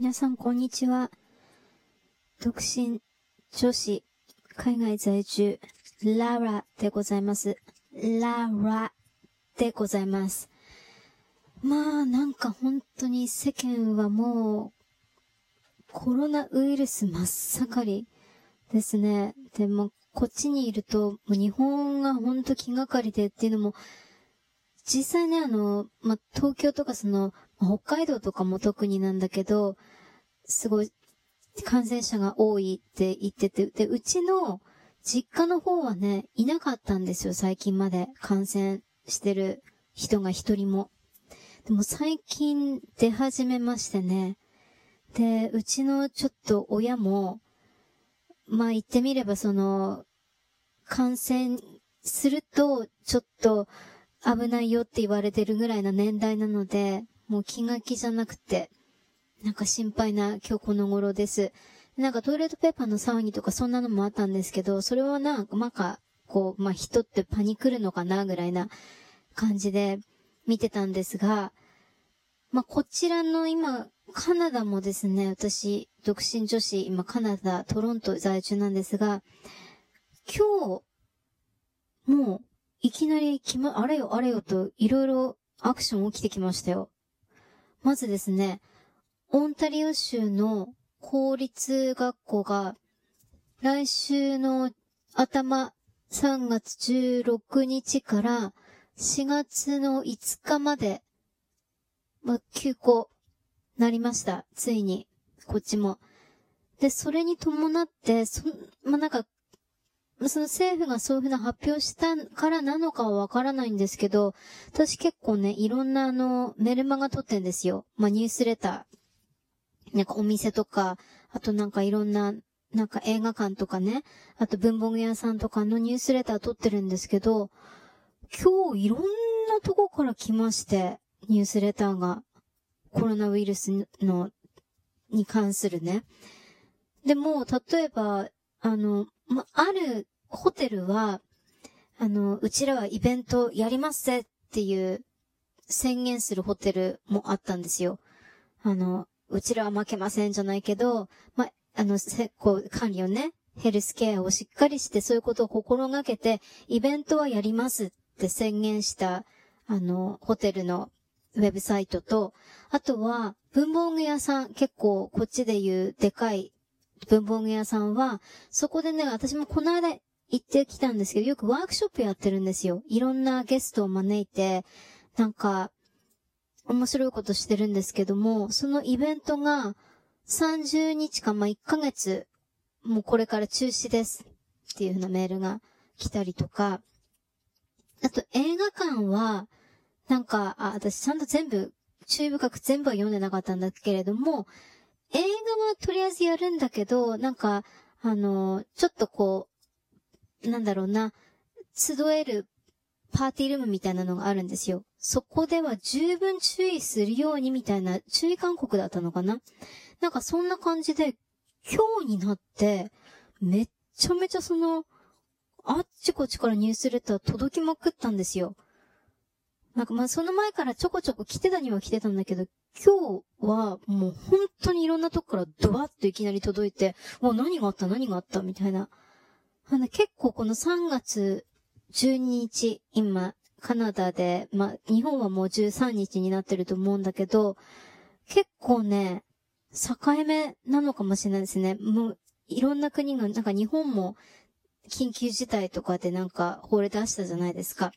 皆さんこんにちは。独身女子海外在住ララでございます。まあなんか本当に世間はもうコロナウイルス真っ盛りですね。でもこっちにいると日本が本当気がかりでっていうのも実際ね、東京とか北海道とかも特になんだけど、すごい感染者が多いって言ってて、で、うちの実家の方はね、いなかったんですよ、最近まで。感染してる人が一人も。でも最近出始めましてね。で、うちのちょっと親も、言ってみれば感染するとちょっと、危ないよって言われてるぐらいな年代なので、もう気が気じゃなくて、なんか心配な今日この頃です。なんかトイレットペーパーの騒ぎとかそんなのもあったんですけど、それは人ってパニクるのかなぐらいな感じで見てたんですが、こちらの今、カナダもですね、私、独身女子、今カナダ、トロント在住なんですが、今日、もう、いきなりあれよといろいろアクション起きてきましたよ。まずですね、オンタリオ州の公立学校が来週の頭3月16日から4月の5日まで、休校なりました。ついに、こっちも。で、それに伴って、その政府がそういうふうな発表したからなのかはわからないんですけど、私結構ね、いろんなメルマガ撮ってんですよ。ニュースレター。お店とか、あといろんな、映画館とかね、あと文房具屋さんとかのニュースレター撮ってるんですけど、今日いろんなとこから来まして、ニュースレターが。コロナウイルスに関するね。でも、例えば、あるホテルは、うちらはイベントやりますぜっていう宣言するホテルもあったんですよ。うちらは負けませんじゃないけど、管理をね、ヘルスケアをしっかりしてそういうことを心がけて、イベントはやりますって宣言した、ホテルのウェブサイトと、あとは文房具屋さん、結構こっちでいうでかい、文房具屋さんは、そこでね、私もこの間行ってきたんですけど、よくワークショップやってるんですよ。いろんなゲストを招いて、面白いことしてるんですけども、そのイベントが30日間、1ヶ月、もうこれから中止ですっていう風なメールが来たりとか、あと映画館は、私ちゃんと全部、注意深く全部は読んでなかったんだけれども、映画はとりあえずやるんだけど、ちょっと集えるパーティールームみたいなのがあるんですよ。そこでは十分注意するようにみたいな注意勧告だったのかな。そんな感じで、今日になって、めっちゃめちゃあっちこっちからニュースレター届きまくったんですよ。その前からちょこちょこ来てたには来てたんだけど、今日はもう本当にいろんなとこからドバッといきなり届いて、もう何があったみたいな。結構この3月12日、今、カナダで、日本はもう13日になってると思うんだけど、結構ね、境目なのかもしれないですね。もう、いろんな国が、日本も緊急事態とかで法令出したじゃないですか。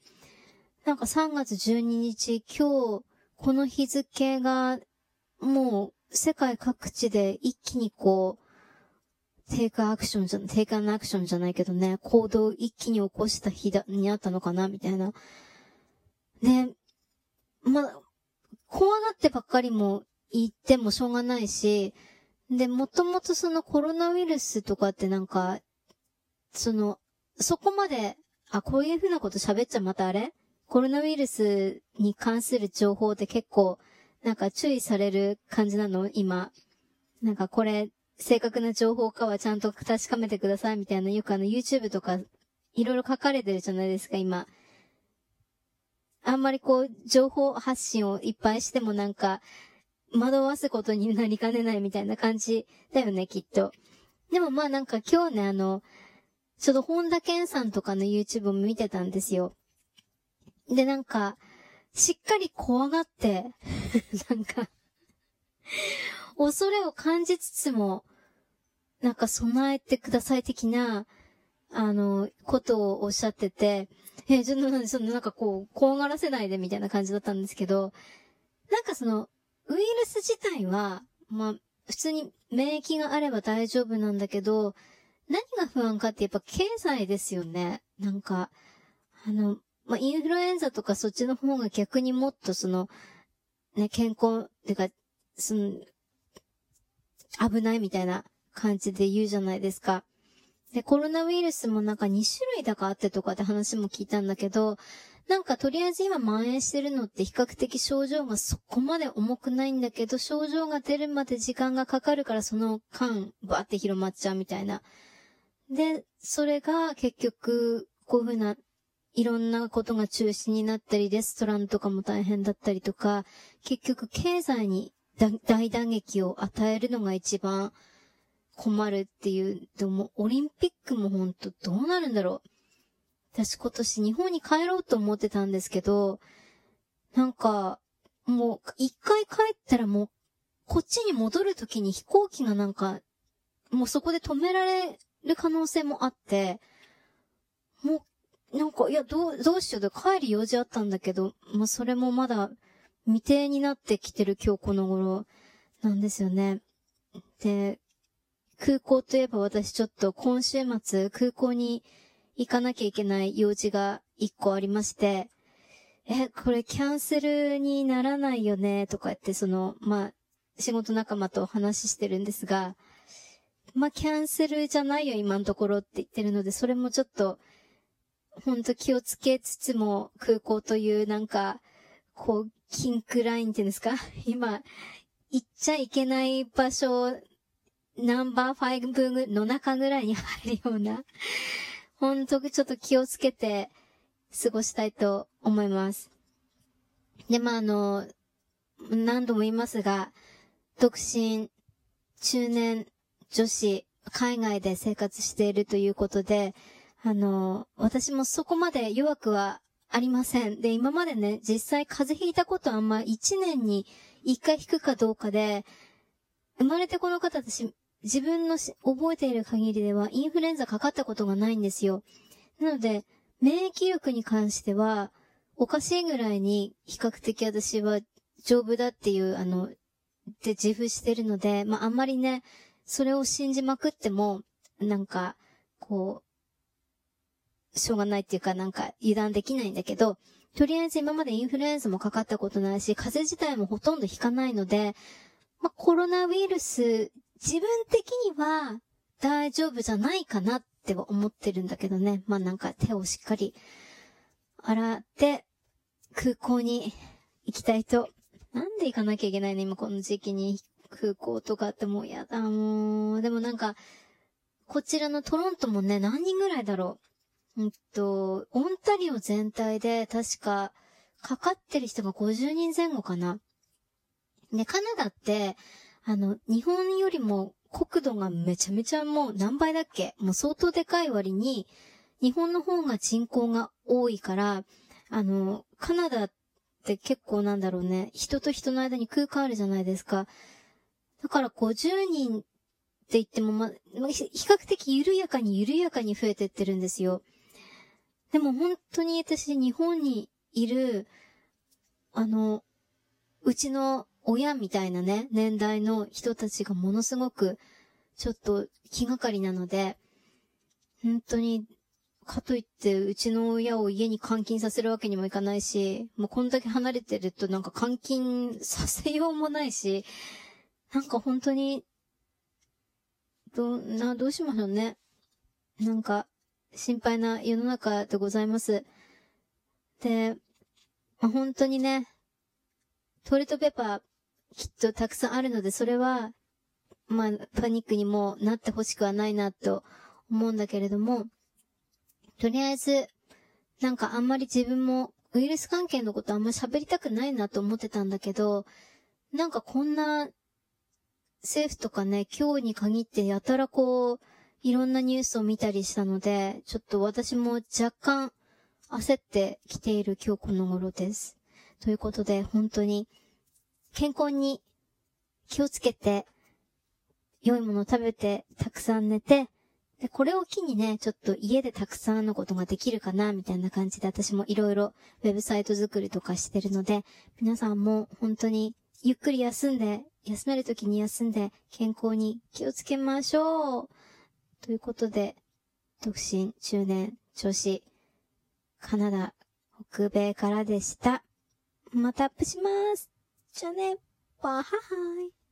3月12日、今日、この日付が、もう、世界各地で一気に低下のアクションじゃないけどね、行動を一気に起こした日にあったのかな、みたいな。ね、怖がってばっかりも言ってもしょうがないし、で、もともとコロナウイルスとかってそこまで、こういうふうなこと喋っちゃまたあれ？コロナウイルスに関する情報って結構、注意される感じなの？今。これ、正確な情報かはちゃんと確かめてくださいみたいな、よくYouTube とか、いろいろ書かれてるじゃないですか、今。あんまり情報発信をいっぱいしても惑わすことになりかねないみたいな感じだよね、きっと。でもまあなんか今日ね、ちょっと本田健さんとかの YouTube も見てたんですよ。でなんか、しっかり怖がって、なんか、恐れを感じつつも、なんか備えてください的な、ことをおっしゃってて、ちょっとそのなんかこう、怖がらせないでみたいな感じだったんですけど、なんかその、ウイルス自体は、まあ、普通に免疫があれば大丈夫なんだけど、何が不安かってやっぱ経済ですよね。なんか、まあ、インフルエンザとかそっちの方が逆にもっとその、ね、健康、てか、その、危ないみたいな感じで言うじゃないですか。で、コロナウイルスもなんか2種類だかあってとかって話も聞いたんだけど、なんかとりあえず今蔓延してるのって比較的症状がそこまで重くないんだけど、症状が出るまで時間がかかるからその間、バーって広まっちゃうみたいな。で、それが結局、こういうふうな、いろんなことが中止になったり、レストランとかも大変だったりとか、結局経済に大打撃を与えるのが一番困るっていう、でもオリンピックもほんとどうなるんだろう。私今年日本に帰ろうと思ってたんですけど、なんか、もう一回帰ったらもう、こっちに戻るときに飛行機がなんか、もうそこで止められる可能性もあって、もう、なんか、いや、どうしようで帰る用事あったんだけど、まあ、それもまだ未定になってきてる今日この頃なんですよね。で、空港といえば私ちょっと今週末空港に、行かなきゃいけない用事が一個ありまして、これキャンセルにならないよね、とか言って、まあ、仕事仲間とお話ししてるんですが、まあ、キャンセルじゃないよ、今のところって言ってるので、それもちょっと、ほんと気をつけつつも、空港というなんか、こう、禁句ラインっていうんですか今、行っちゃいけない場所、ナンバー5の中ぐらいに入るような、ほんとちょっと気をつけて過ごしたいと思います。で、まあ、何度も言いますが、独身、中年、女子、海外で生活しているということで、私もそこまで弱くはありません。で、今までね、実際風邪ひいたことはあんま1年に1回ひくかどうかで、生まれてこの方私、自分の覚えている限りではインフルエンザかかったことがないんですよ。なので、免疫力に関しては、おかしいぐらいに比較的私は丈夫だっていう、で自負してるので、まあ、あんまりね、それを信じまくっても、なんか、こう、しょうがないっていうかなんか油断できないんだけど、とりあえず今までインフルエンザもかかったことないし、風邪自体もほとんどひかないので、まあ、コロナウイルス、自分的には大丈夫じゃないかなっては思ってるんだけどね。まあなんか手をしっかり洗って空港に行きたいと。なんで行かなきゃいけないの今この時期に空港とかってもうやだもう。でもなんかこちらのトロントもね何人ぐらいだろう。オンタリオ全体で確かかかってる人が50人前後かな。で、カナダって日本よりも国土がめちゃめちゃもう何倍だっけ？もう相当でかい割に、日本の方が人口が多いから、カナダって結構なんだろうね、人と人の間に空間あるじゃないですか。だから50人って言っても比較的緩やかに増えてってるんですよ。でも本当に私日本にいる、うちの、親みたいなね、年代の人たちがものすごく、ちょっと気がかりなので、本当に、かといって、うちの親を家に監禁させるわけにもいかないし、もうこんだけ離れてるとなんか監禁させようもないし、なんか本当に、どうしましょうね。なんか、心配な世の中でございます。で、まあ、本当にね、トイレットペーパー、きっとたくさんあるので、それは、まあ、パニックにもなってほしくはないなと思うんだけれども、とりあえず、なんかあんまり自分もウイルス関係のことあんまり喋りたくないなと思ってたんだけど、なんかこんな、政府とかね、今日に限ってやたらこう、いろんなニュースを見たりしたので、ちょっと私も若干焦ってきている今日この頃です。ということで、本当に健康に気をつけて、良いものを食べて、たくさん寝て、で、これを機にね、ちょっと家でたくさんのことができるかな、みたいな感じで私もいろいろウェブサイト作りとかしてるので、皆さんも本当にゆっくり休んで、休めるときに休んで、健康に気をつけましょう。ということで、独身、中年、女子、カナダ、北米からでした。またアップします。じゃあね、バイバイ。